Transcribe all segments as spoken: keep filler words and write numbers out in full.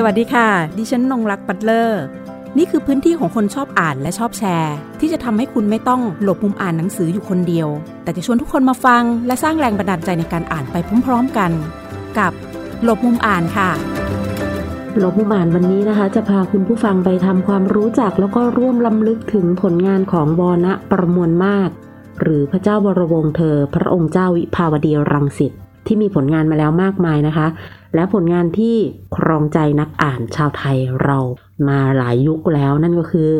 สวัสดีค่ะดิฉันนงรักปัตเลอร์นี่คือพื้นที่ของคนชอบอ่านและชอบแชร์ที่จะทำให้คุณไม่ต้องหลบมุมอ่านหนังสืออยู่คนเดียวแต่จะชวนทุกคนมาฟังและสร้างแรงบันดาลใจในการอ่านไปพร้อมๆกันกับหลบมุมอ่านค่ะหลบมุมอ่านวันนี้นะคะจะพาคุณผู้ฟังไปทำความรู้จักแล้วก็ร่วมรำลึกถึงผลงานของวรณะประมวลมากหรือพระเจ้าบรวงศ์เธอพระองค์เจ้าวิภาวดีรังสิตที่มีผลงานมาแล้วมากมายนะคะและผลงานที่ครองใจนักอ่านชาวไทยเรามาหลายยุคแล้วนั่นก็คือ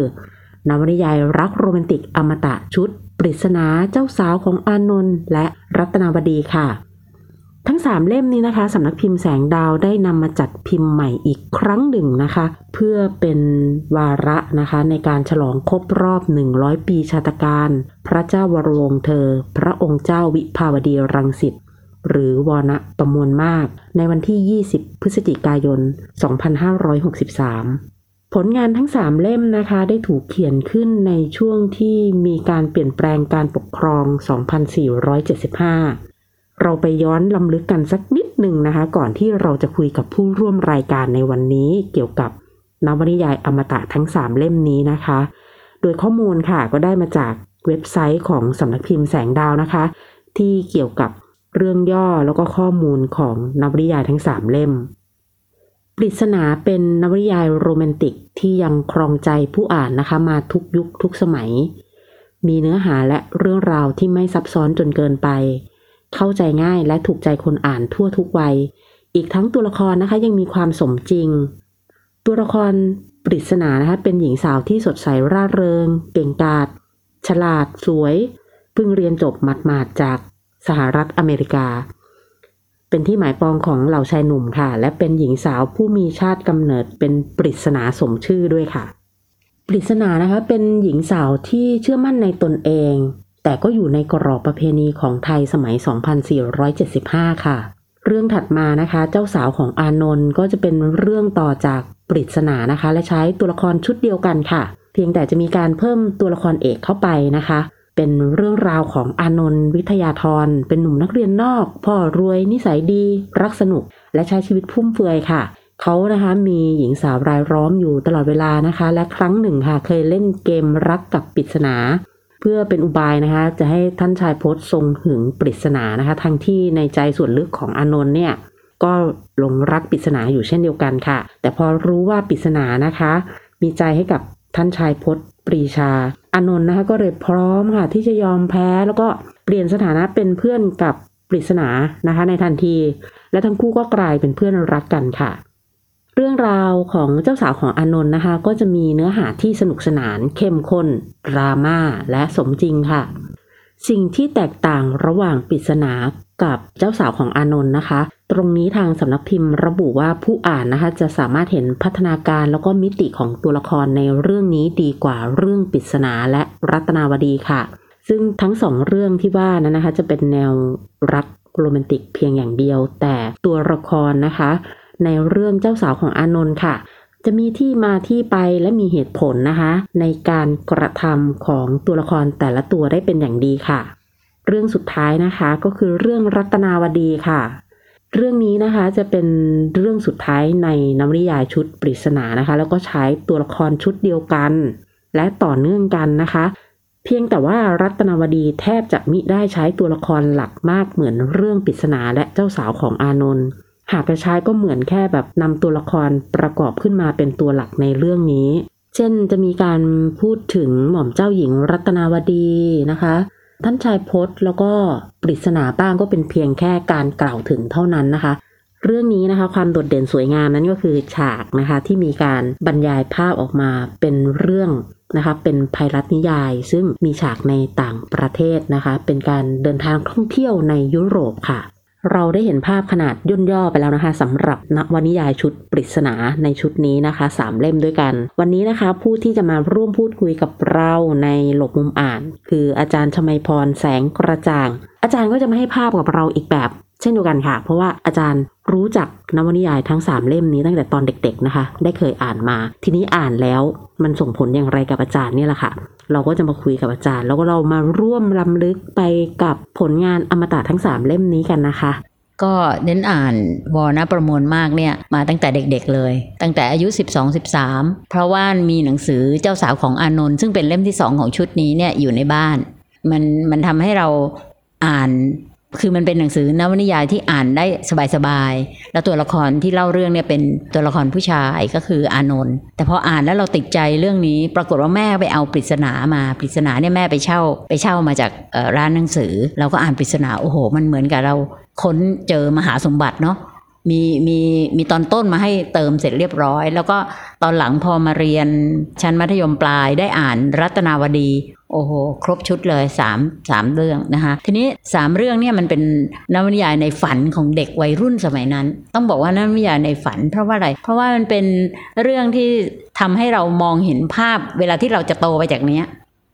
นวนิยายรักโรแมนติกอมตะชุดปริศนาเจ้าสาวของอานนท์และรัตนาวดีค่ะทั้งสามเล่มนี้นะคะสำนักพิมพ์แสงดาวได้นำมาจัดพิมพ์ใหม่อีกครั้งหนึ่งนะคะเพื่อเป็นวาระนะคะในการฉลองครบรอบหนึ่งร้อยปีชาตการพระเจ้าวรวงศ์เธอพระองค์เจ้าวิภาวดีรังสิตหรือวรณะประมวลมากในวันที่ยี่สิบพฤศจิกายนสองพันห้าร้อยหกสิบสามผลงานทั้งสามเล่มนะคะได้ถูกเขียนขึ้นในช่วงที่มีการเปลี่ยนแปลงการปกครองสองพันสี่ร้อยเจ็ดสิบห้าเราไปย้อนล้ำลึกกันสักนิดหนึ่งนะคะก่อนที่เราจะคุยกับผู้ร่วมรายการในวันนี้เกี่ยวกับนวนิยายอมตะทั้งสามเล่มนี้นะคะโดยข้อมูลค่ะก็ได้มาจากเว็บไซต์ของสำนักพิมพ์แสงดาวนะคะที่เกี่ยวกับเรื่องย่อแล้วก็ข้อมูลของนวนิยายทั้งสามเล่มปริศนาเป็นนวนิยายโรแมนติกที่ยังครองใจผู้อ่านนะคะมาทุกยุคทุกสมัยมีเนื้อหาและเรื่องราวที่ไม่ซับซ้อนจนเกินไปเข้าใจง่ายและถูกใจคนอ่านทั่วทุกวัยอีกทั้งตัวละครนะคะยังมีความสมจริงตัวละครปริศนานะคะเป็นหญิงสาวที่สดใสร่าเริงเก่งกาจฉลาดสวยเพิ่งเรียนจบหมาดๆจากสหรัฐอเมริกาเป็นที่หมายปองของเหล่าชายหนุ่มค่ะและเป็นหญิงสาวผู้มีชาติกำเนิดเป็นปริศนาสมชื่อด้วยค่ะปริศนานะคะเป็นหญิงสาวที่เชื่อมั่นในตนเองแต่ก็อยู่ในกรอบประเพณีของไทยสมัยสองพันสี่ร้อยเจ็ดสิบห้าค่ะเรื่องถัดมานะคะเจ้าสาวของอานนท์ก็จะเป็นเรื่องต่อจากปริศนานะคะและใช้ตัวละครชุดเดียวกันค่ะเพียงแต่จะมีการเพิ่มตัวละครเอกเข้าไปนะคะเป็นเรื่องราวของอานนท์วิทยาธรเป็นหนุ่มนักเรียนนอกพ่อรวยนิสัยดีรักสนุกและใช้ชีวิตฟุ่มเฟือยค่ะเขานะคะมีหญิงสาวรายล้อมอยู่ตลอดเวลานะคะและครั้งหนึ่งค่ะเคยเล่นเกมรักกับปริศนาเพื่อเป็นอุบายนะคะจะให้ท่านชายพจน์ทรงหึงปริศนานะคะทั้งที่ในใจส่วนลึกของอานนท์เนี่ยก็หลงรักปริศนาอยู่เช่นเดียวกันค่ะแต่พอรู้ว่าปริศนานะคะมีใจให้กับท่านชายพจน์ปรีชาอานนท์นะคะก็เลยพร้อมค่ะที่จะยอมแพ้แล้วก็เปลี่ยนสถานะเป็นเพื่อนกับปริศนานะคะในทันทีและทั้งคู่ก็กลายเป็นเพื่อนรักกันค่ะเรื่องราวของเจ้าสาวของอานนท์นะคะก็จะมีเนื้อหาที่สนุกสนานเข้มข้นดราม่าและสมจริงค่ะสิ่งที่แตกต่างระหว่างปริศนากับเจ้าสาวของอานนท์นะคะตรงนี้ทางสำนักพิมพ์ระบุว่าผู้อ่านนะคะจะสามารถเห็นพัฒนาการแล้วก็มิติของตัวละครในเรื่องนี้ดีกว่าเรื่องปริศนาและรัตนาวดีค่ะซึ่งทั้งสองเรื่องที่ว่านั้นนะคะจะเป็นแนวรักโรแมนติกเพียงอย่างเดียวแต่ตัวละครนะคะในเรื่องเจ้าสาวของอานนท์ค่ะจะมีที่มาที่ไปและมีเหตุผลนะคะในการกระทำของตัวละครแต่ละตัวได้เป็นอย่างดีค่ะเรื่องสุดท้ายนะคะก็คือเรื่องรัตนาวดีค่ะเรื่องนี้นะคะจะเป็นเรื่องสุดท้ายในนวนิยายชุดปริศนานะคะแล้วก็ใช้ตัวละครชุดเดียวกันและต่อเนื่องกันนะคะเพียงแต่ว่ารัตนาวดีแทบจะมิได้ใช้ตัวละครหลักมากเหมือนเรื่องปริศนาและเจ้าสาวของอานนท์หากจะใช้ก็เหมือนแค่แบบนำตัวละครประกอบขึ้นมาเป็นตัวหลักในเรื่องนี้เช่นจะมีการพูดถึงหม่อมเจ้าหญิงรัตนาวดีนะคะท่านชายพจน์แล้วก็ปริศนาบ้างก็เป็นเพียงแค่การกล่าวถึงเท่านั้นนะคะเรื่องนี้นะคะความโดดเด่นสวยงามนั้นก็คือฉากนะคะที่มีการบรรยายภาพออกมาเป็นเรื่องนะคะเป็นไพเราะนิยายซึ่งมีฉากในต่างประเทศนะคะเป็นการเดินทางท่องเที่ยวในยุโรปค่ะเราได้เห็นภาพขนาดย่นย่อไปแล้วนะคะสำหรับนวนิยายชุดปริศนาในชุดนี้นะคะสามเล่มด้วยกันวันนี้นะคะผู้ที่จะมาร่วมพูดคุยกับเราในหลบมุมอ่านคืออาจารย์ชมัยพรแสงกระจ่างอาจารย์ก็จะมาให้ภาพกับเราอีกแบบเช่นเดียวกันค่ะเพราะว่าอาจารย์รู้จักนวนิยายทั้งสามเล่มนี้ตั้งแต่ตอนเด็กๆนะคะได้เคยอ่านมาทีนี้อ่านแล้วมันส่งผลอย่างไรกับอาจารย์นี่แหละค่ะเราก็จะมาคุยกับอาจารย์แล้วก็เรามาร่วมรำลึกไปกับผลงานอมตะทั้งสามเล่มนี้กันนะคะ ก็เน้นอ่านวรณประมวลมากเนี่ยมาตั้งแต่เด็กๆเลยตั้งแต่อายุ สิบสอง สิบสาม เพราะว่ามีหนังสือเจ้าสาวของอานนท์ซึ่งเป็นเล่มที่สองของชุดนี้เนี่ยอยู่ในบ้านมันมันทำให้เราอ่านคือมันเป็นหนังสือนวนิยายที่อ่านได้สบายๆแล้วตัวละครที่เล่าเรื่องเนี่ยเป็นตัวละครผู้ชายก็คืออานนท์แต่พออ่านแล้วเราติดใจเรื่องนี้ปรากฏว่าแม่ไปเอาปริศนามาปริศนาเนี่ยแม่ไปเช่าไปเช่ามาจากร้านหนังสือเราก็อ่านปริศนาโอ้โหมันเหมือนกับเราค้นเจอมหาสมบัติเนาะมีมีมีตอนต้นมาให้เติมเสร็จเรียบร้อยแล้วก็ตอนหลังพอมาเรียนชั้นมัธยมปลายได้อ่านรัตนาวดีโอ้โหครบชุดเลยสาม สามเรื่องนะคะทีนี้สามเรื่องเนี่ยมันเป็นนวนิยายในฝันของเด็กวัยรุ่นสมัยนั้นต้องบอกว่านวนิยายในฝันเพราะว่าอะไรเพราะว่ามันเป็นเรื่องที่ทำให้เรามองเห็นภาพเวลาที่เราจะโตไปจากเนี้ย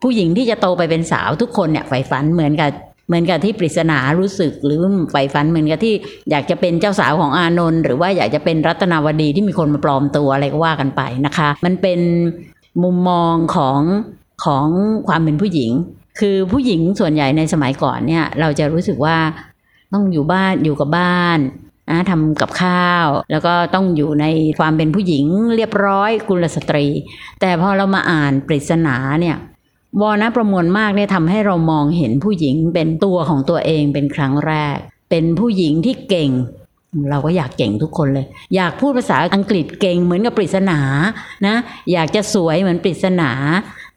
ผู้หญิงที่จะโตไปเป็นสาวทุกคนเนี่ยใฝ่ฝันเหมือนกับเหมือนกับที่ปริศนารู้สึกหรือใฝ่ฝันเหมือนกับที่อยากจะเป็นเจ้าสาวของอานนท์หรือว่าอยากจะเป็นรัตนาวดีที่มีคนมาปลอมตัวอะไรก็ว่ากันไปนะคะมันเป็นมุมมองของของความเป็นผู้หญิงคือผู้หญิงส่วนใหญ่ในสมัยก่อนเนี่ยเราจะรู้สึกว่าต้องอยู่บ้านอยู่กับบ้านนะทำกับข้าวแล้วก็ต้องอยู่ในความเป็นผู้หญิงเรียบร้อยกุลสตรีแต่พอเรามาอ่านปริศนาเนี่ยวรณประมวลมากเนี่ยทำให้เรามองเห็นผู้หญิงเป็นตัวของตัวเองเป็นครั้งแรกเป็นผู้หญิงที่เก่งเราก็อยากเก่งทุกคนเลยอยากพูดภาษาอังกฤษเก่งเหมือนกับปริศนานะอยากจะสวยเหมือนปริศนา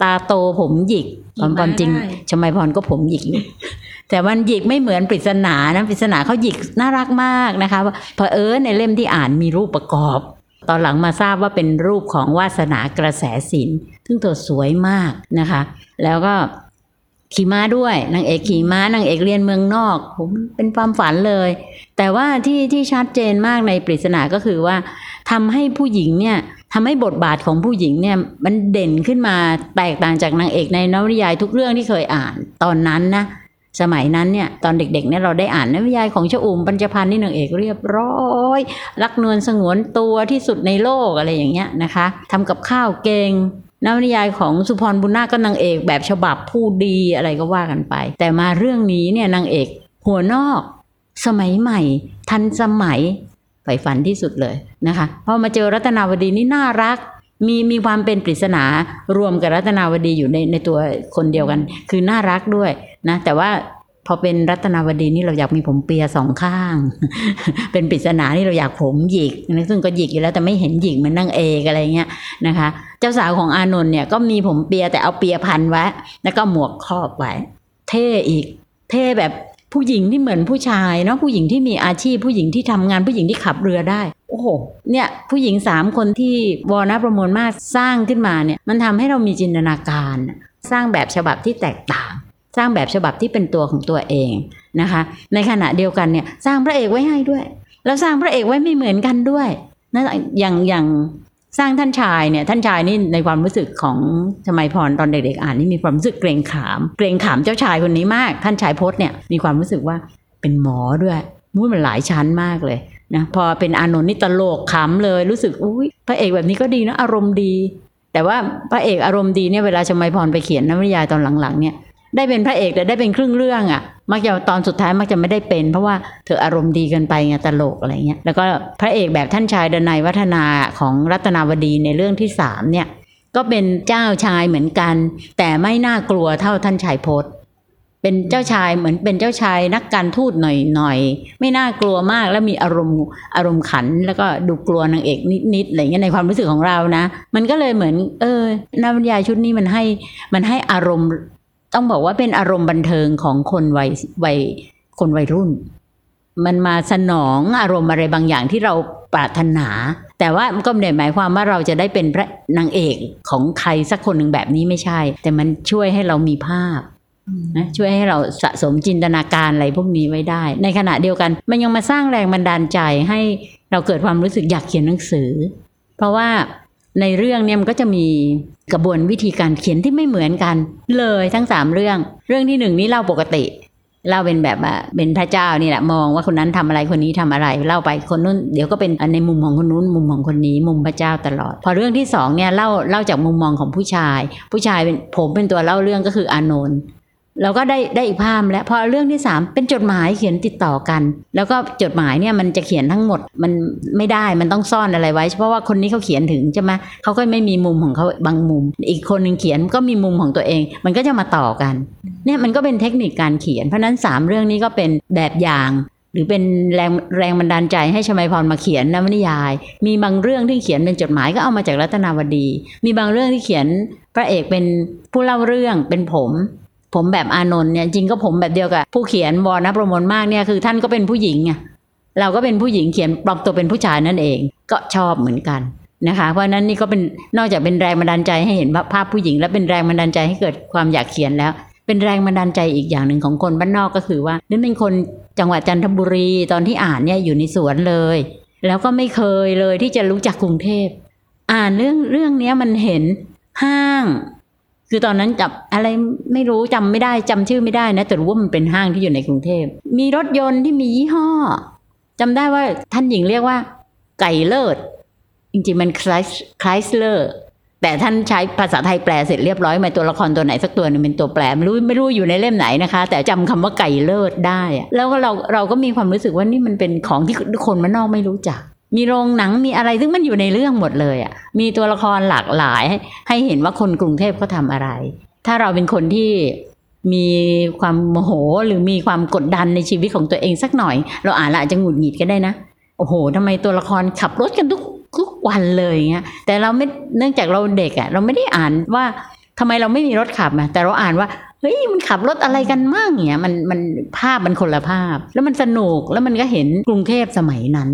ตาโตผมหยิกความจริงชมัยพรก็ผมหยิกอยู่แต่วันหยิกไม่เหมือนปริศนานะปริศนาเขาหยิกน่ารักมากนะคะเผอิญในเล่มที่อ่านมีรูปประกอบตอนหลังมาทราบว่าเป็นรูปของวาสนากระแสสินซึ่งตัวสวยมากนะคะแล้วก็ขี่ม้าด้วยนางเอกขี่ม้านางเอกเรียนเมืองนอกผมเป็นความฝันเลยแต่ว่าที่ที่ชัดเจนมากในปริศนาก็คือว่าทำให้ผู้หญิงเนี่ยทำให้บทบาทของผู้หญิงเนี่ยมันเด่นขึ้นมาแตกต่างจากนางเอกในนวนิยายทุกเรื่องที่เคยอ่านตอนนั้นนะสมัยนั้นเนี่ยตอนเด็กๆเนี่ยเราได้อ่านนวนิยายของชอุ่มปัญจพรรณนี่นางเอกเรียบร้อยรักนวลสงวนตัวที่สุดในโลกอะไรอย่างเงี้ยนะคะทำกับข้าวเก่งนวนิยายของสุพรบุญนาคก็นางเอกแบบฉบับผู้ดีอะไรก็ว่ากันไปแต่มาเรื่องนี้เนี่ยนางเอกหัวนอกสมัยใหม่ทันสมัยใฝ่ฝันที่สุดเลยนะคะพอมาเจอรัตนาวดีนี่น่ารักมีมีความเป็นปริศนารวมกับรัตนาวดีอยู่ในในตัวคนเดียวกันคือน่ารักด้วยนะแต่ว่าพอเป็นรัตนาวดีนี่เราอยากมีผมเปียสองข้าง เป็นปริศนานี่เราอยากผมหยิกซึ่งก็หยิกอยู่แล้วแต่ไม่เห็นหยิกมันนั่งเอกอะไรเงี้ยนะคะเจ้าสาวของอานนท์เนี่ยก็มีผมเปียแต่เอาเปียพันไว้แล้วก็หมวกครอบไว้เท่อีกเท่แบบผู้หญิงที่เหมือนผู้ชายเนาะผู้หญิงที่มีอาชีพผู้หญิงที่ทำงานผู้หญิงที่ขับเรือได้โอ้โหเนี่ยผู้หญิงสามคนที่วรณประมวลมากสร้างขึ้นมาเนี่ยมันทำให้เรามีจินตนาการสร้างแบบฉบับที่แตกต่างสร้างแบบฉบับที่เป็นตัวของตัวเองนะคะในขณะเดียวกันเนี่ยสร้างพระเอกไว้ให้ด้วยแล้วสร้างพระเอกไว้ไม่เหมือนกันด้วยนะอย่างอย่างสร้างท่านชายเนี่ยท่านชายนี่ในความรู้สึกของชมัยพรตอนเด็กๆอ่านนี่มีความรู้สึกเกรงขามเกรงขามเจ้าชายคนนี้มากท่านชายพจน์เนี่ยมีความรู้สึกว่าเป็นหมอด้วยมุ้ยมันหลายชั้นมากเลยนะพอเป็นอานนท์นี่ตลกขำเลยรู้สึกอุ้ยพระเอกแบบนี้ก็ดีนะอารมณ์ดีแต่ว่าพระเอกอารมณ์ดีเนี่ยเวลาชมัยพรไปเขียนนวนิยายตอนหลังๆเนี่ยได้เป็นพระเอกแต่ได้เป็นครึ่งเรื่องอ่ะมักจะตอนสุดท้ายมักจะไม่ได้เป็นเพราะว่าเธออารมณ์ดีเกินไปไงตลกอะไรเงี้ยแล้วก็พระเอกแบบท่านชายดนัยวัฒนาของรัตนาวดีในเรื่องที่สามเนี่ยก็เป็นเจ้าชายเหมือนกันแต่ไม่น่ากลัวเท่าท่านชายพจน์เป็นเจ้าชายเหมือนเป็นเจ้าชายนักการทูตหน่อยๆไม่น่ากลัวมากแล้วมีอารมณ์อารมณ์ขันแล้วก็ดูกลัวนางเอกนิดๆอะไรเงี้ยในความรู้สึกของเรานะมันก็เลยเหมือนเออนวนิยายชุดนี้มันให้มันให้อารมณ์ต้องบอกว่าเป็นอารมณ์บันเทิงของคนวัยวัยคนวัยรุ่นมันมาสนองอารมณ์อะไรบางอย่างที่เราปรารถนาแต่ว่าก็ไม่ได้หมายความว่าเราจะได้เป็นพระนางเอกของใครสักคนหนึ่งแบบนี้ไม่ใช่แต่มันช่วยให้เรามีภาพนะช่วยให้เราสะสมจินตนาการอะไรพวกนี้ไว้ได้ในขณะเดียวกันมันยังมาสร้างแรงบันดาลใจให้เราเกิดความรู้สึกอยากเขียนหนังสือเพราะว่าในเรื่องเนี่ยมันก็จะมีกระบวนวิธีการเขียนที่ไม่เหมือนกันเลยทั้งสามเรื่องเรื่องที่หนึ่งนี่เล่าปกติเล่าเป็นแบบว่าเป็นพระเจ้านี่แหละมองว่าคนนั้นทำอะไรคนนี้ทำอะไรเล่าไปคนนู้นเดี๋ยวก็เป็นในมุมของคนนู้นมุมของคนนี้มุมพระเจ้าตลอดพอเรื่องที่สองเนี่ยเล่าเล่าจากมุมมองของผู้ชายผู้ชายเป็นผมเป็นตัวเล่าเรื่องก็คืออานนท์ เราก็ได้ได้อีกภาพแล้วพอเรื่องที่สามเป็นจดหมายเขียนติดต่อกันแล้วก็จดหมายเนี่ยมันจะเขียนทั้งหมดมันไม่ได้มันต้องซ่อนอะไรไว้เพราะว่าคนนี้เขาเขียนถึงใช่ไหมเขาก็ไม่มีมุมของเขาบางมุมอีกคนนึงเขียนก็มีมุมของตัวเองมันก็จะมาต่อกันเนี่ยมันก็เป็นเทคนิคการเขียนเพราะนั้นสามเรื่องนี้ก็เป็นแบบอย่างหรือเป็นแรงแรงบันดาลใจให้ชมาพรมาเขียนนวนิยายมีบางเรื่องที่เขียนเป็นจดหมายก็เอามาจากรัตนาวดีมีบางเรื่องที่เขียนพระเอกเป็นผู้เล่าเรื่องเป็นผมผมแบบอานนท์เนี่ยจริงก็ผมแบบเดียวกับผู้เขียนวรณประมวลมากเนี่ยคือท่านก็เป็นผู้หญิงไงเราก็เป็นผู้หญิงเขียนปลอมตัวเป็นผู้ชายนั่นเองก็ชอบเหมือนกันนะคะเพราะนั้นนี่ก็เป็นนอกจากเป็นแรงบันดาลใจให้เห็นภาพผู้หญิงและเป็นแรงบันดาลใจให้เกิดความอยากเขียนแล้วเป็นแรงบันดาลใจอีกอย่างหนึ่งของคนบ้านนอกก็คือว่านั่นเป็นคนจังหวัดจันทบุรีตอนที่อ่านเนี่ยอยู่ในสวนเลยแล้วก็ไม่เคยเลยที่จะรู้จักกรุงเทพอ่านเรื่องเรื่องนี้มันเห็นห้างคือตอนนั้นจับอะไรไม่รู้จำไม่ได้จำชื่อไม่ได้นะแต่รู้ว่ามันเป็นห้างที่อยู่ในกรุงเทพมีรถยนต์ที่มียี่ห้อจำได้ว่าท่านหญิงเรียกว่าไก่เลิศจริงๆมันไคลส์ไคลส์เลอร์แต่ท่านใช้ภาษาไทยแปลเสร็จเรียบร้อยมาตัวละครตัวไหนสักตัวนึงเป็นตัวแปลไม่รู้ไม่รู้อยู่ในเล่มไหนนะคะแต่จำคำว่าไก่เลิศได้แล้วก็เราเราก็มีความรู้สึกว่านี่มันเป็นของที่คนบ้านนอกไม่รู้จักมีโรงหนังมีอะไรซึ่งมันอยู่ในเรื่องหมดเลยอ่ะมีตัวละครหลากหลายให้เห็นว่าคนกรุงเทพเขาทำอะไรถ้าเราเป็นคนที่มีความโมโหหรือมีความกดดันในชีวิตของตัวเองสักหน่อยเราอ่านละอาจจะหงุดหงิดก็ได้นะโอ้โหทำไมตัวละครขับรถกันทุกทุกวันเลยเงี้ยแต่เราไม่เนื่องจากเราเด็กอ่ะเราไม่ได้อ่านว่าทำไมเราไม่มีรถขับอ่ะแต่เราอ่านว่าเฮ้ยมันขับรถอะไรกันมั่งเงี้ยมันมันภาพมันคนละภาพแล้วมันสนุกแล้วมันก็เห็นกรุงเทพสมัยนั้น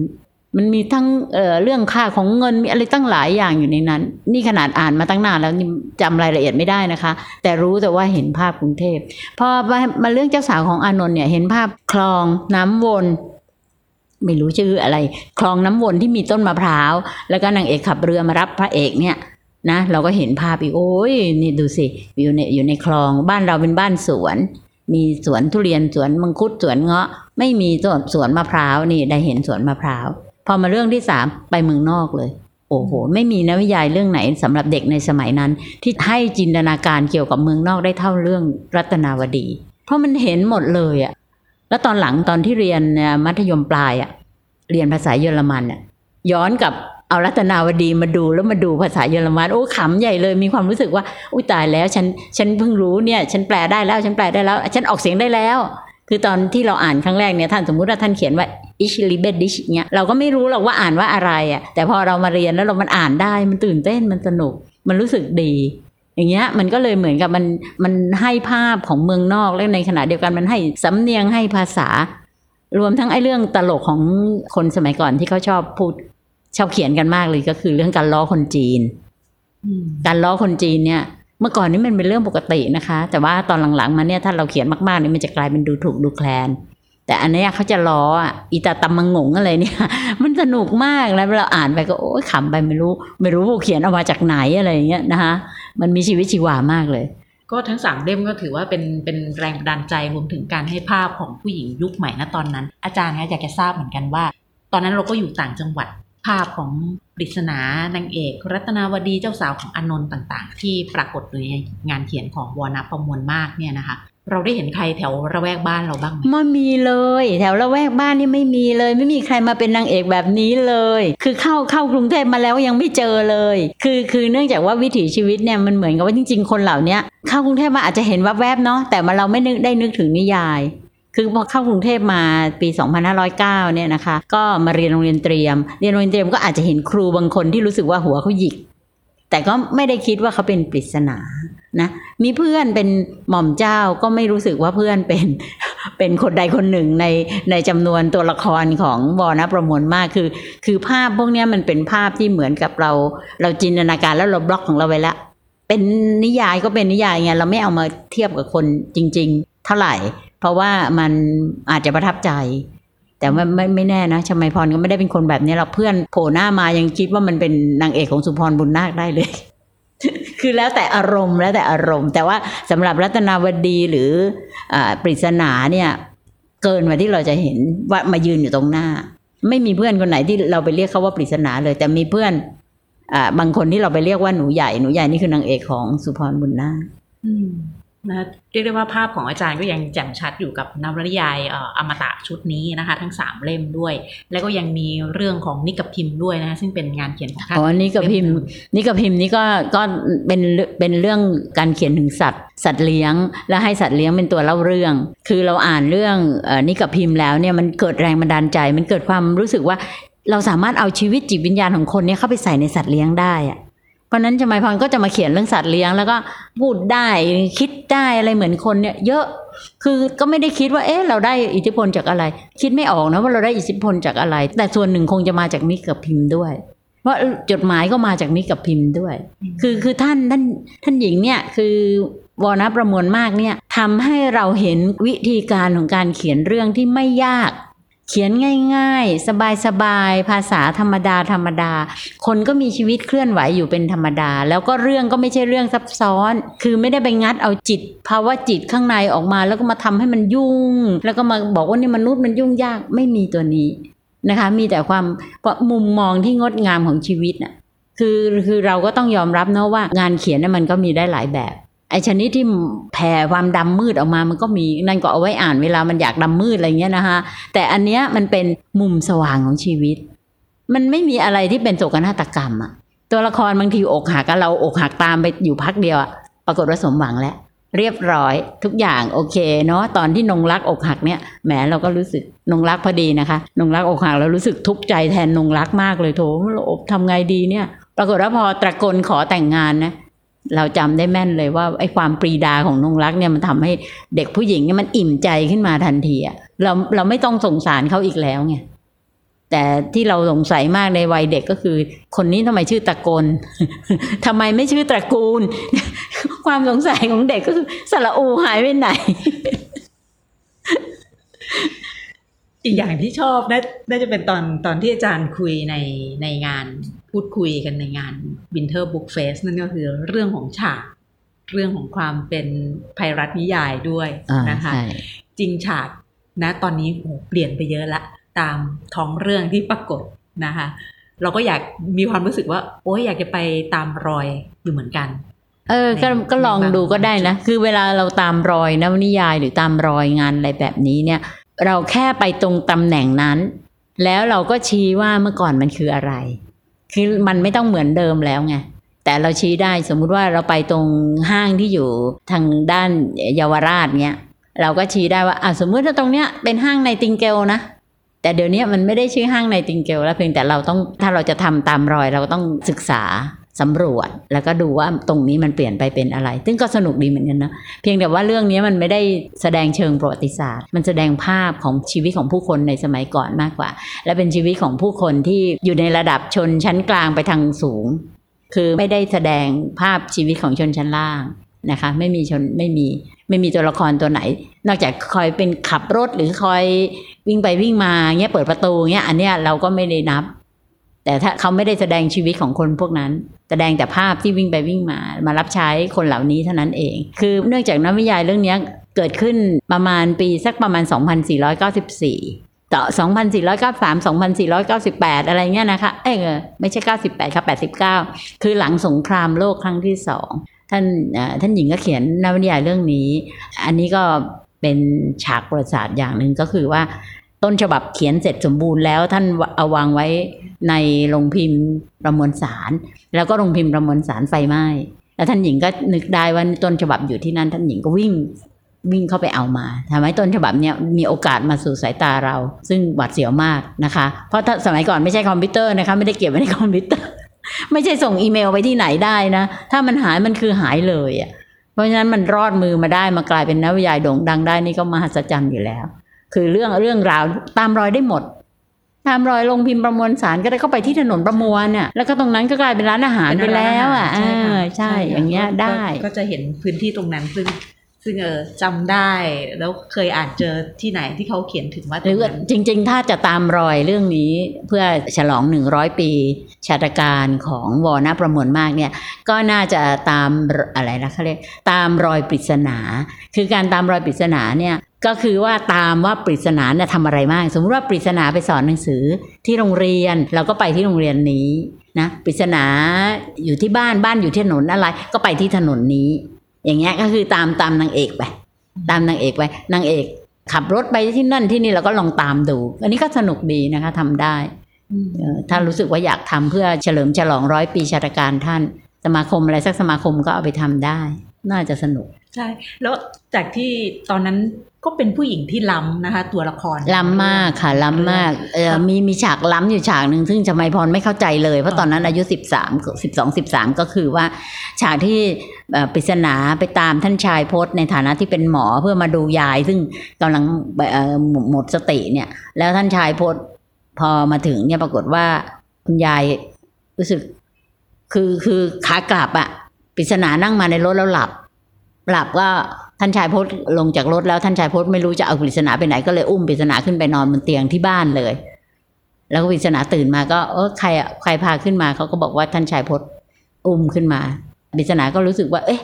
มันมีทั้ง เอ่อ เรื่องค่าของเงินมีอะไรตั้งหลายอย่างอยู่ในนั้นนี่ขนาดอ่านมาตั้งนานแล้วจำรายละเอียดไม่ได้นะคะแต่รู้แต่ว่าเห็นภาพกรุงเทพพอมาเรื่องเจ้าสาวของอานนท์เนี่ยเห็นภาพคลองน้ำวนไม่รู้ชื่ออะไรคลองน้ำวนที่มีต้นมะพร้าวแล้วก็นางเอกขับเรือมารับพระเอกเนี่ยนะเราก็เห็นภาพอีกโอ้ยนี่ดูสิอยู่ในอยู่ในคลองบ้านเราเป็นบ้านสวนมีสวนทุเรียนสวนมังคุดสวนเงาะไม่มีสวนมะพร้าวนี่ได้เห็นสวนมะพร้าวพอมาเรื่องที่สามไปเมืองนอกเลยโอ้โหไม่มีนวนิยายเรื่องไหนสำหรับเด็กในสมัยนั้นที่ให้จินตนาการเกี่ยวกับเมืองนอกได้เท่าเรื่องรัตนาวดีเพราะมันเห็นหมดเลยอ่ะแล้วตอนหลังตอนที่เรียนมัธยมปลายอ่ะเรียนภาษาเยอรมันอ่ะย้อนกับเอารัตนาวดีมาดูแล้วมาดูภาษาเยอรมันโอ้ขำใหญ่เลยมีความรู้สึกว่าอุ๊ยตายแล้วฉันฉันเพิ่งรู้เนี่ยฉันแปลได้แล้วฉันแปลได้แล้วฉันออกเสียงได้แล้วคือตอนที่เราอ่านครั้งแรกเนี่ยท่านสมมุติว่าท่านเขียนว่า ich liebe dich เงี้ยเราก็ไม่รู้หรอกว่าอ่านว่าอะไรอ่ะแต่พอเรามาเรียนแล้วเรามันอ่านได้มันตื่นเต้นมันสนุกมันรู้สึกดีอย่างเงี้ยมันก็เลยเหมือนกับมันมันให้ภาพของเมืองนอกและในขณะเดียวกันมันให้สำเนียงให้ภาษารวมทั้งไอ้เรื่องตลกของคนสมัยก่อนที่เขาชอบพูดชอบเขียนกันมากเลยก็คือเรื่องการล้อคนจีนการล้อคนจีนเนี่ยเมื่อก่อนนี้มันเป็นเรื่องปกตินะคะแต่ว่าตอนหลังๆมาเนี่ยถ้าเราเขียนมากๆนี่มันจะกลายเป็นดูถูกดูแคลนแต่อันนี้เขาจะล้ออีตาตำมังงงอะไรเนี่ยมันสนุกมากแล้วเราอ่านไปก็โอ๊ยขำไปไม่รู้ไม่รู้ผู้เขียนเอามาจากไหนอะไรอย่างเงี้ยนะคะมันมีชีวิตชีวามากเลยก็ทั้งสามเล่มก็ถือว่าเป็นเป็นแรงบันดาลใจรวมถึงการให้ภาพของผู้หญิงยุคใหม่ณตอนนั้นอาจารย์อยากจะทราบเหมือนกันว่าตอนนั้นเราก็อยู่ต่างจังหวัดภาพของปริศนานางเอกรัตนาวดีเจ้าสาวของอานนท์ต่างๆที่ปรากฏในงานเขียนของวรณประมวลมากเนี่ยนะคะเราได้เห็นใครแถวระแวกบ้านเราบ้างไหมไม่มีเลยแถวระแวกบ้านนี่ไม่มีเลยไม่มีใครมาเป็นนางเอกแบบนี้เลยคือเข้าเข้ากรุงเทพมาแล้วยังไม่เจอเลยคือคือเนื่องจากว่าวิถีชีวิตเนี่ยมันเหมือนกับว่าจริงๆคนเหล่านี้เข้ากรุงเทพมาอาจจะเห็นแวบๆเนาะแต่เราไม่นึกได้นึกถึงนิยายคือพอเข้ากรุงเทพมาปีสองพันห้าร้อยเก้าเนี่ยนะคะก็มาเรียนโรงเรียนเตรียมเรียนโรงเรียนเตรียมก็อาจจะเห็นครูบางคนที่รู้สึกว่าหัวเขาหยิกแต่ก็ไม่ได้คิดว่าเขาเป็นปริศนานะมีเพื่อนเป็นหม่อมเจ้าก็ไม่รู้สึกว่าเพื่อนเป็นเป็นคนใดคนหนึ่งในในจำนวนตัวละครของวรณประมวลมากคือคือภาพพวกนี้มันเป็นภาพที่เหมือนกับเราเราจินตนาการแล้วเราบล็อกของเราไว้ละเป็นนิยายก็เป็นนิยายไงเราไม่เอามาเทียบกับคนจริงๆเท่าไหร่เพราะว่ามันอาจจะประทับใจแต่ว่าไม่ไม่แน่นะชมาพรก็ไม่ได้เป็นคนแบบนี้หรอกเพื่อนโผล่หน้ามายังคิดว่ามันเป็นนางเอกของสุพรบุญนาคได้เลย คือแล้วแต่อารมณ์แล้วแต่อารมณ์แต่ว่าสำหรับรัตนาวดีหรืออ่าปริศนาเนี่ยเกินกว่าที่เราจะเห็นว่ามายืนอยู่ตรงหน้าไม่มีเพื่อนคนไหนที่เราไปเรียกเขาว่าปริศนาเลยแต่มีเพื่อนอ่าบางคนที่เราไปเรียกว่าหนูใหญ่หนูใหญ่นี่คือนางเอกของสุพรบุญนาค นะเรียกได้ว่าภาพของอาจารย์ก็ยังแจ่มชัดอยู่กับนวนิยายเอ่ออมตะชุดนี้นะคะทั้งสามเล่มด้วยแล้วก็ยังมีเรื่องของนิกกับพิมพ์ด้วยนะซึ่งเป็นงานเขียนของท่านอ๋อนิกกับพิมพ์นิกกับพิมพ์นี่ก็ก็เป็นเป็นเรื่องการเขียนถึงสัตว์สัตว์เลี้ยงและให้สัตว์เลี้ยงเป็นตัวเล่าเรื่องคือเราอ่านเรื่องเอ่อนิกกับพิมพ์แล้วเนี่ยมันเกิดแรงบันดาลใจมันเกิดความรู้สึกว่าเราสามารถเอาชีวิตจิตวิญญาณของคนเนี่ยเข้าไปใส่ในสัตว์เลี้ยงได้อะเพราะนั้นจมัยพรก็จะมาเขียนเรื่องสัตว์เลี้ยงแล้วก็พูดได้คิดได้อะไรเหมือนคนเนี่ยเยอะคือก็ไม่ได้คิดว่าเอ๊ะเราได้อิทธิพลจากอะไรคิดไม่ออกนะว่าเราได้อิทธิพลจากอะไรแต่ส่วนหนึ่งคงจะมาจากนิกกับพิมพ์ด้วยเพราะจดหมายก็มาจากนิกกับพิมพ์ด้วยคือคือท่านท่านท่านหญิงเนี่ยคือวรณประมวลมากเนี่ยทำให้เราเห็นวิธีการของการเขียนเรื่องที่ไม่ยากเขียนง่ายๆสบายๆภาษาธรรมดาธรรมดาคนก็มีชีวิตเคลื่อนไหวอยู่เป็นธรรมดาแล้วก็เรื่องก็ไม่ใช่เรื่องซับซ้อนคือไม่ได้ไปงัดเอาจิตภาวะจิตข้างในออกมาแล้วก็มาทำให้มันยุ่งแล้วก็มาบอกว่านี่มนุษย์มันยุ่งยากไม่มีตัวนี้นะคะมีแต่ความมุมมองที่งดงามของชีวิตน่ะคือคือเราก็ต้องยอมรับนะว่างานเขียนน่ะมันก็มีได้หลายแบบไอ้ชนิดที่แผ่ความดำมืดออกมามันก็มีนั่นก็เอาไว้อ่านเวลามันอยากดำมืดอะไรเงี้ยนะคะแต่อันเนี้ยมันเป็นมุมสว่างของชีวิตมันไม่มีอะไรที่เป็นโศกนาฏกรรมอะตัวละครบางทีอกหักเราอกหักตามไปอยู่พักเดียวอะปรากฏว่าสมหวังแล้วเรียบร้อยทุกอย่างโอเคเนาะตอนที่นงรักอกหักเนี่ยแหมเราก็รู้สึกนงรักพอดีนะคะนงรักอกหักเรารู้สึกทุกข์ใจแทนนงรักมากเลยโถเราอกทำไงดีเนี่ยปรากฏว่าพอตระกลขอแต่งงานนะเราจำได้แม่นเลยว่าไอ้ความปรีดาของนงรักเนี่ยมันทำให้เด็กผู้หญิงเนี่ยมันอิ่มใจขึ้นมาทันทีอ่ะเราเราไม่ต้องสงสารเขาอีกแล้วไงแต่ที่เราสงสัยมากในวัยเด็กก็คือคนนี้ทำไมชื่อตระกล ทำไมไม่ชื่อตระกูล ความสงสัยของเด็กก็คือสระอูหายไปไหน อีกอย่างที่ชอบนะน่าจะเป็นตอนตอนที่อาจารย์คุยในในงานพูดคุยกันในงาน Winter Book Fest นั่นก็คือเรื่องของฉากเรื่องของความเป็นไพรัตนิยายด้วยนะคะจริงฉากนะตอนนี้โหเปลี่ยนไปเยอะละตามท้องเรื่องที่ปรากฏนะคะเราก็อยากมีความรู้สึกว่าโอ้ยอยากจะไปตามรอยอยู่เหมือนกันเออก็ก็ลองดูก็ได้นะคือเวลาเราตามรอยนวนิยายหรือตามรอยงานอะไรแบบนี้เนี่ยเราแค่ไปตรงตำแหน่งนั้นแล้วเราก็ชี้ว่าเมื่อก่อนมันคืออะไรคือมันไม่ต้องเหมือนเดิมแล้วไงแต่เราชี้ได้สมมุติว่าเราไปตรงห้างที่อยู่ทางด้านเยาวราชเนี้ยเราก็ชี้ได้ว่าอ่ะสมมุติว่าตรงเนี้ยเป็นห้างไนติงเกลนะแต่เดี๋ยวนี้มันไม่ได้ชื่อห้างไนติงเกลแล้วเพียงแต่เราต้องถ้าเราจะทำตามรอยเราต้องศึกษาสำรวจแล้วก็ดูว่าตรงนี้มันเปลี่ยนไปเป็นอะไรซึ่งก็สนุกดีเหมือนกันนะเพียงแต่ว่าเรื่องนี้มันไม่ได้แสดงเชิงประวัติศาสตร์มันแสดงภาพของชีวิตของผู้คนในสมัยก่อนมากกว่าและเป็นชีวิตของผู้คนที่อยู่ในระดับชนชั้นกลางไปทางสูงคือไม่ได้แสดงภาพชีวิตของชนชั้นล่างนะคะไม่มีชนไม่มีไม่มีตัวละครตัวไหนนอกจากคอยเป็นขับรถหรือคอยวิ่งไปวิ่งมาเงี้ยเปิดประตูเงี้ยอันเนี้ยเราก็ไม่ได้นับแต่ถ้าเขาไม่ได้แสดงชีวิตของคนพวกนั้นแสดงแต่ภาพที่วิ่งไปวิ่งมามารับใช้คนเหล่านี้เท่านั้นเองคือเนื่องจากนวนิยายเรื่องนี้เกิดขึ้นประมาณปีสักประมาณ สองพันสี่ร้อยเก้าสิบสี่ ต่อ สองพันสี่ร้อยเก้าสิบสาม สองพันสี่ร้อยเก้าสิบแปด อะไรเงี้ยนะคะเอ้ยไม่ใช่เก้าสิบแปดครับแปดสิบเก้าคือหลังสงครามโลกครั้งที่สองท่านท่านหญิงก็เขียนนวนิยายเรื่องนี้อันนี้ก็เป็นฉากประวัติศาสตร์อย่างนึงก็คือว่าต้นฉบับเขียนเสร็จสมบูรณ์แล้วท่านเอาวางไว้ในโรงพิมพ์ประมวลสารแล้วก็โรงพิมพ์ประมวลสารไฟไหม้แล้วท่านหญิงก็นึกได้ว่าต้นฉบับอยู่ที่นั่นท่านหญิงก็วิ่งวิ่งเข้าไปเอามาทำให้ต้นฉบับเนี่ยมีโอกาสมาสู่สายตาเราซึ่งหวาดเสียวมากนะคะเพราะสมัยก่อนไม่ใช่คอมพิวเตอร์นะคะไม่ได้เก็บไว้ในคอมพิวเตอร์ ไม่ใช่ส่งอีเมลไปที่ไหนได้นะถ้ามันหายมันคือหายเลยอ่ะเพราะฉะนั้นมันรอดมือมาได้มากลายเป็นนวนิยายโด่งดังได้นี่ก็มหัศจรรย์อยู่แล้วคือเรื่องเรื่องราวตามรอยได้หมดตามรอยลงพิมพ์ประมวลสารก็ได้เข้าไปที่ถนนประมวลน่ะแล้วก็ตรงนั้นก็กลายเป็นร้านอาหารไปแล้วอ่ะใช่ใช่อย่างเงี้ยได้ก็จะเห็นพื้นที่ตรงนั้นซึ่งซึ่งเออจำได้แล้วเคยอ่านเจอที่ไหนที่เขาเขียนถึงว่าหรือจริงๆถ้าจะตามรอยเรื่องนี้เพื่อฉลองหนึ่งร้อยปีชาตการของวรณประมวลมากเนี่ยก็น่าจะตามอะไรนะเขาเรียกตามรอยปริศนาคือการตามรอยปริศนาเนี่ยก็คือว่าตามว่าปริศนาเนี่ยทำอะไรบ้างสมมติว่าปริศนาไปสอนหนังสือที่โรงเรียนเราก็ไปที่โรงเรียนนี้นะปริศนาอยู่ที่บ้านบ้านอยู่ที่ถนนอะไรก็ไปที่ถนนนี้ อย่างเงี้ยก็คือตามตามนางเอกไปตามนางเอกไปนางเอกขับรถไปที่นั่นที่นี่เราก็ลองตามดูอันนี้ก็สนุกดีนะคะทำได้ถ้ารู้สึกว่าอยากทำเพื่อเฉลิมฉลองร้อยปีชาตการท่านสมาคมอะไรสักสมาคมก็เอาไปทำได้น่าจะสนุกใช่แล้วจากที่ตอนนั้นก็เป็นผู้หญิงที่ล้ำนะคะตัวละครล้ำมากค่ะล้ำมากเออมีมีฉากล้ำอยู่ฉากนึงซึ่งชมัยพรไม่เข้าใจเลยเพราะตอนนั้นอายุสิบสาม สิบสอง สิบสามก็คือว่าฉากที่ปริศนาไปตามท่านชายพจน์ในฐานะที่เป็นหมอเพื่อมาดูยายซึ่งกำลังหมดสติเนี่ยแล้วท่านชายพจน์พอมาถึงเนี่ยปรากฏว่าคุณยายรู้สึกคือคือขากลับอะปริศนานั่งมาในรถแล้วหลับหลับก็ท่านชายพจน์ลงจากรถแล้วท่านชายพจน์ไม่รู้จะเอาปริศนาไปไหนก็เลยอุ้มปริศนาขึ้นไปนอนบนเตียงที่บ้านเลยแล้วก็ปริศนาตื่นมาก็เออใครอ่ะใครพาขึ้นมาเขาก็บอกว่าท่านชายพจน์อุ้มขึ้นมาปริศนาก็รู้สึกว่าเอ๊ะ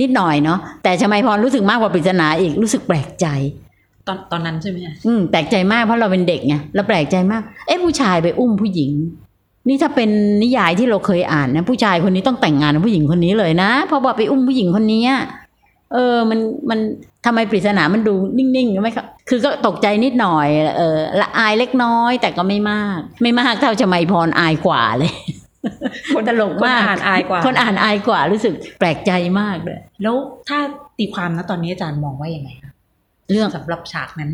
นิดหน่อยเนาะแต่ชมัยพรรู้สึกมากกว่าปริศนาอีกรู้สึกแปลกใจตอนตอนนั้นใช่ไหมอืมแปลกใจมากเพราะเราเป็นเด็กไงเราแปลกใจมากเอ๊ะผู้ชายไปอุ้มผู้หญิงนี่ถ้าเป็นนิยายที่เราเคยอ่านนะผู้ชายคนนี้ต้องแต่งงานกับผู้หญิงคนนี้เลยนะเพราะว่าไปอุ้มผู้หญิงคนนี้เออมันมันทำไมปริศนามันดูนิ่งๆไม่ครับคือก็ตกใจนิดหน่อยเออละอายเล็กน้อยแต่ก็ไม่มากไม่มากเท่าชมัยพรอายกว่าเลยคนตลกมากคนอ่านอายกว่าคนอ่านอายกว่ารู้สึกแปลกใจมากเลยแล้วถ้าตีความนะตอนนี้อาจารย์มองว่าอย่างไรคะเรื่องสำหรับฉากนั้น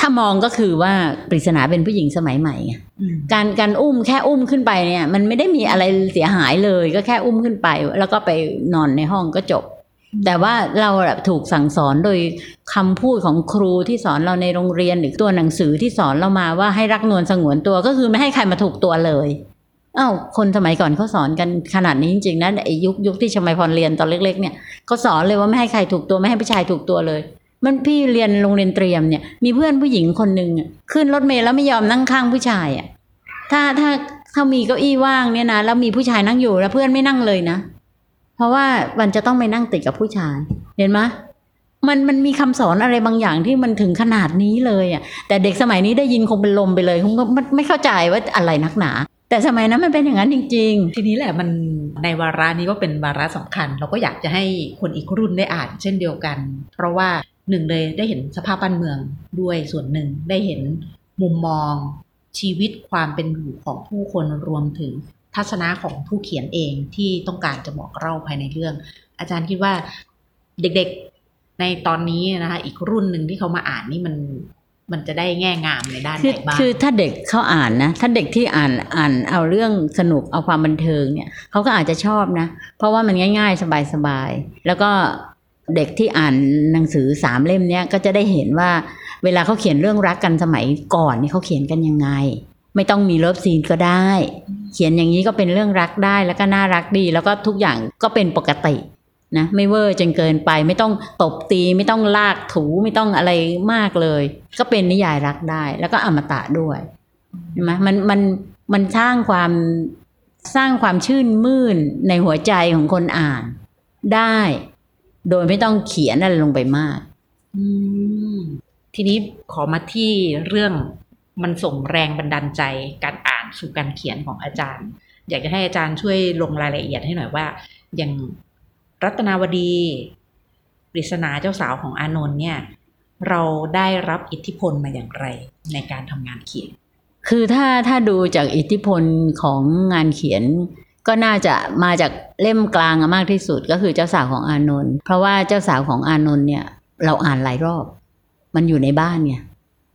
ถ้ามองก็คือว่าปริศนาเป็นผู้หญิงสมัยใหม่การการอุ้มแค่อุ้มขึ้นไปเนี่ยมันไม่ได้มีอะไรเสียหายเลยก็แค่อุ้มขึ้นไปแล้วก็ไปนอนในห้องก็จบแต่ว่าเราแบบถูกสั่งสอนโดยคำพูดของครูที่สอนเราในโรงเรียนหรือตัวหนังสือที่สอนเรามาว่าให้รักนวลสงวนตัวก็คือไม่ให้ใครมาถูกตัวเลยอ้าวคนสมัยก่อนเขาสอนกันขนาดนี้จริงๆนะไอ้ยุคยุคที่ชมัยพรเรียนตอนเล็กๆเนี่ยเขาสอนเลยว่าไม่ให้ใครถูกตัวไม่ให้ผู้ชายถูกตัวเลยมันพี่เรียนโรงเรียนเตรียมเนี่ยมีเพื่อนผู้หญิงคนนึงขึ้นรถเมล์แล้วไม่ยอมนั่งข้างผู้ชายอ่ะถ้าถ้าถ้ามีเก้าอี้ว่างเนี่ยนะแล้วมีผู้ชายนั่งอยู่แล้วเพื่อนไม่นั่งเลยนะเพราะว่ามันจะต้องไปนั่งติดกับผู้ชายเห็นไหมมันมันมีคำสอนอะไรบางอย่างที่มันถึงขนาดนี้เลยอ่ะแต่เด็กสมัยนี้ได้ยินคงเป็นลมไปเลยคงมันไม่เข้าใจว่าอะไรนักหนาแต่สมัยนั้นมันเป็นอย่างนั้นจริงๆทีนี้แหละมันในวาระนี้ก็เป็นวาระสำคัญเราก็อยากจะให้คนอีกรุ่นได้อ่านเช่นเดียวกันเพราะว่าหนึ่งเลยได้เห็นสภาพบ้านเมืองด้วยส่วนหนึ่งได้เห็นมุมมองชีวิตความเป็นอยู่ของผู้คนรวมถึงทัศนะของผู้เขียนเองที่ต้องการจะบอกเล่าภายในเรื่องอาจารย์คิดว่าเด็กๆในตอนนี้นะคะอีกรุ่นหนึ่งที่เขามาอ่านนี่มันมันจะได้แง่งามในด้านไหนบ้างคือถ้าเด็กเขาอ่านนะถ้าเด็กที่อ่านอ่านเอาเรื่องสนุกเอาความบันเทิงเนี่ยเขาก็อาจจะชอบนะเพราะว่ามันง่ายๆสบายๆแล้วก็เด็กที่อ่านหนังสือสามเล่มเนี้ยก็จะได้เห็นว่าเวลาเขาเขียนเรื่องรักกันสมัยก่อนนี่เขาเขียนกันยังไงไม่ต้องมีเลิฟซีนก็ได้เขียนอย่างนี้ก็เป็นเรื่องรักได้แล้วก็น่ารักดีแล้วก็ทุกอย่างก็เป็นปกตินะไม่เวอร์จนเกินไปไม่ต้องตบตีไม่ต้องลากถูไม่ต้องอะไรมากเลยก็เป็นนิยายรักได้แล้วก็อมตะด้วยใช่ไหมมันมันมันสร้างความสร้างความชื่นมื่นในหัวใจของคนอ่านได้โดยไม่ต้องเขียนอะไรลงไปมากทีนี้ขอมาที่เรื่องมันส่งแรงบันดาลใจการอ่านสู่การเขียนของอาจารย์อยากจะให้อาจารย์ช่วยลงรายละเอียดให้หน่อยว่าอย่างรัตนาวดีปริศนาเจ้าสาวของอานนท์เนี่ยเราได้รับอิทธิพลมาอย่างไรในการทำงานเขียนคือถ้าถ้าดูจากอิทธิพลของงานเขียนก็น่าจะมาจากเล่มกลางมากที่สุดก็คือเจ้าสาวของอานนท์เพราะว่าเจ้าสาวของอานนท์เนี่ยเราอ่านหลายรอบมันอยู่ในบ้านเนี่ย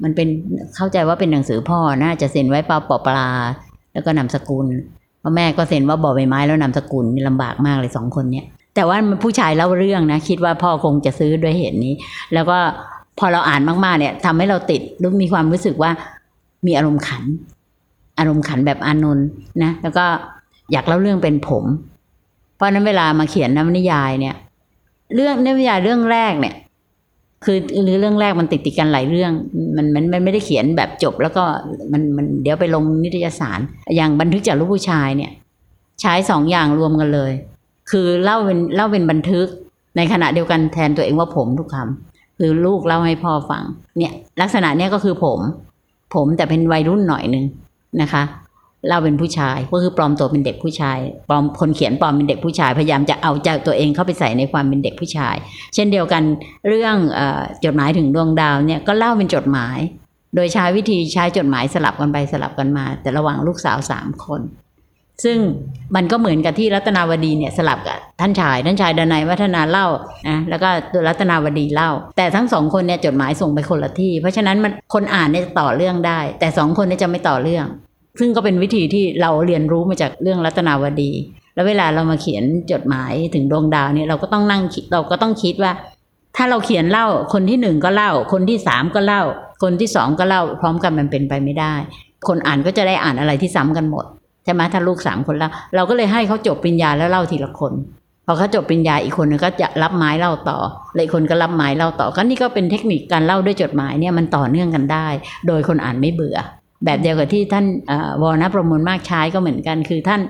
มันเป็นเข้าใจว่าเป็นหนังสือพ่อน่าจะเซ็นไว้ปอปอปลาแล้วก็นามสกุลพ่อแม่ก็เซ็นว่าบ่อใบไม้แล้วนามสกุลลำบากมากเลยสองคนเนี่ยแต่ว่าผู้ชายเล่าเรื่องนะคิดว่าพ่อคงจะซื้อด้วยเหตุนี้แล้วก็พอเราอ่านมากๆเนี่ยทำให้เราติดรู้มีความรู้สึกว่ามีอารมณ์ขันอารมณ์ขันแบบอานนท์นะแล้วก็อยากเล่าเรื่องเป็นผมเพราะนั้นเวลามาเขียนนวนิยายเนี่ยเรื่องนวนิยายเรื่องแรกเนี่ยคือหรือเรื่องแรกมันติดติดกันหลายเรื่องมันมันมันไม่ได้เขียนแบบจบแล้วก็มันมันเดี๋ยวไปลงนิตยสารอย่างบันทึกจากลูกผู้ชายเนี่ยใช้สองอย่างรวมกันเลยคือเล่าเป็นเล่าเป็นบันทึกในขณะเดียวกันแทนตัวเองว่าผมทุกคำคือลูกเล่าให้พ่อฟังเนี่ยลักษณะเนี้ยก็คือผมผมแต่เป็นวัยรุ่นหน่อยนึงนะคะ เราเป็นผู้ชายก็คือปลอมตัวเป็นเด็กผู้ชายปลอมคนเขียนปลอมเป็นเด็กผู้ชายพยายามจะเอาจากตัวเองเข้าไปใส่ในความเป็นเด็กผู้ชายเช่นเดียวกันเรื่องเอ่อจดหมายถึงดวงดาวเนี่ยก็เล่าเป็นจดหมายโดยใช้วิธีใช้จดหมายสลับกันไปสลับกันมาแต่ระหว่างลูกสาวสามคนซึ่งมันก็เหมือนกับที่รัตนาวดีเนี่ยสลับกับท่านชายท่านชายดนัยวัฒนาเล่านะแล้วก็ตัวรัตนาวดีเล่าแต่ทั้งสองคนเนี่ยจดหมายส่งไปคนละที่เพราะฉะนั้นมันคนอ่านเนี่ยต่อเรื่องได้แต่สองคนเนี่ยจะไม่ต่อเรื่องซึ่งก็เป็นวิธีที่เราเรียนรู้มาจากเรื่องรัตนาวดีแล้วเวลาเรามาเขียนจดหมายถึงดวงดาวเนี่ยเราก็ต้องนั่งเราก็ต้องคิดว่าถ้าเราเขียนเล่าคนที่หนึ่งก็เล่าคนที่สามก็เล่าคนที่สองก็เล่าพร้อมกันมันเป็นไปไม่ได้คนอ่านก็จะได้อ่านอะไรที่ซ้ำกันหมดใช่ไหมถ้าลูกสามคนแล้วเราก็เลยให้เขาจบปริญญาแล้วเล่าทีละคนพอเขาจบปริญญาอีกคนนึงก็จะรับไม้เล่าต่อและอีกคนก็รับไม้เล่าต่อก็นี่ก็เป็นเทคนิคการเล่าด้วยจดหมายเนี่ยมันต่อเนื่องกันได้โดยคนอ่านไม่เบื่อแบบเดียวกับที่ท่านวรณประมวลมากใช้ก็เหมือนกันคือท่าน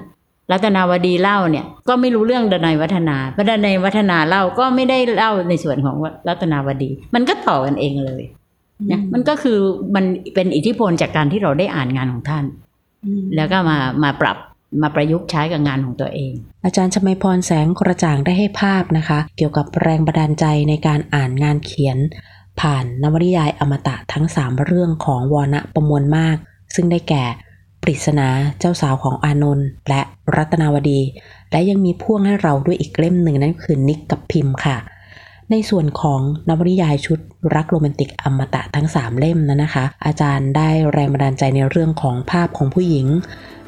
รัตนาวดีเล่าเนี่ยก็ไม่รู้เรื่องดนัยวัฒนาเพราะดนัยวัฒนาเล่าก็ไม่ได้เล่าในส่วนของรัตนาวดีมันก็ต่อกันเองเลยนะมันก็คือมันเป็นอิทธิพลจากการที่เราได้อ่านงานของท่านแล้วก็มามาปรับมาประยุกต์ใช้กับงานของตัวเองอาจารย์ชมัยพรแสงกระจ่างได้ให้ภาพนะคะเกี่ยวกับแรงบันดาลใจในการอ่านงานเขียนผ่านนวนิยายอมตะทั้งสามเรื่องของวรณประมวลมากซึ่งได้แก่ปริศนาเจ้าสาวของอานนท์และรัตนาวดีและยังมีพ่วงให้เราด้วยอีกเล่มหนึ่งนั่นคือนิกกับพิมพ์ค่ะในส่วนของนวนิยายชุดรักโรแมนติกอมตะทั้งสามเล่มนั้นนะคะอาจารย์ได้แรงบันดาลใจในเรื่องของภาพของผู้หญิง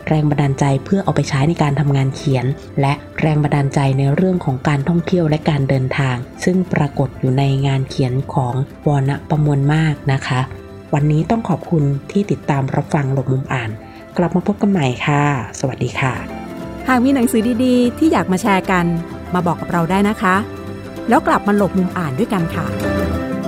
แรงบันดาลใจเพื่อเอาไปใช้ในการทำงานเขียนและแรงบันดาลใจในเรื่องของการท่องเที่ยวและการเดินทางซึ่งปรากฏอยู่ในงานเขียนของวรณประมวลมากนะคะวันนี้ต้องขอบคุณที่ติดตามรับฟังหลบมุมอ่านกลับมาพบกันใหม่ค่ะสวัสดีค่ะหากมีหนังสือดีๆที่อยากมาแชร์กันมาบอกกับเราได้นะคะแล้วกลับมาหลบมุมอ่านด้วยกันค่ะ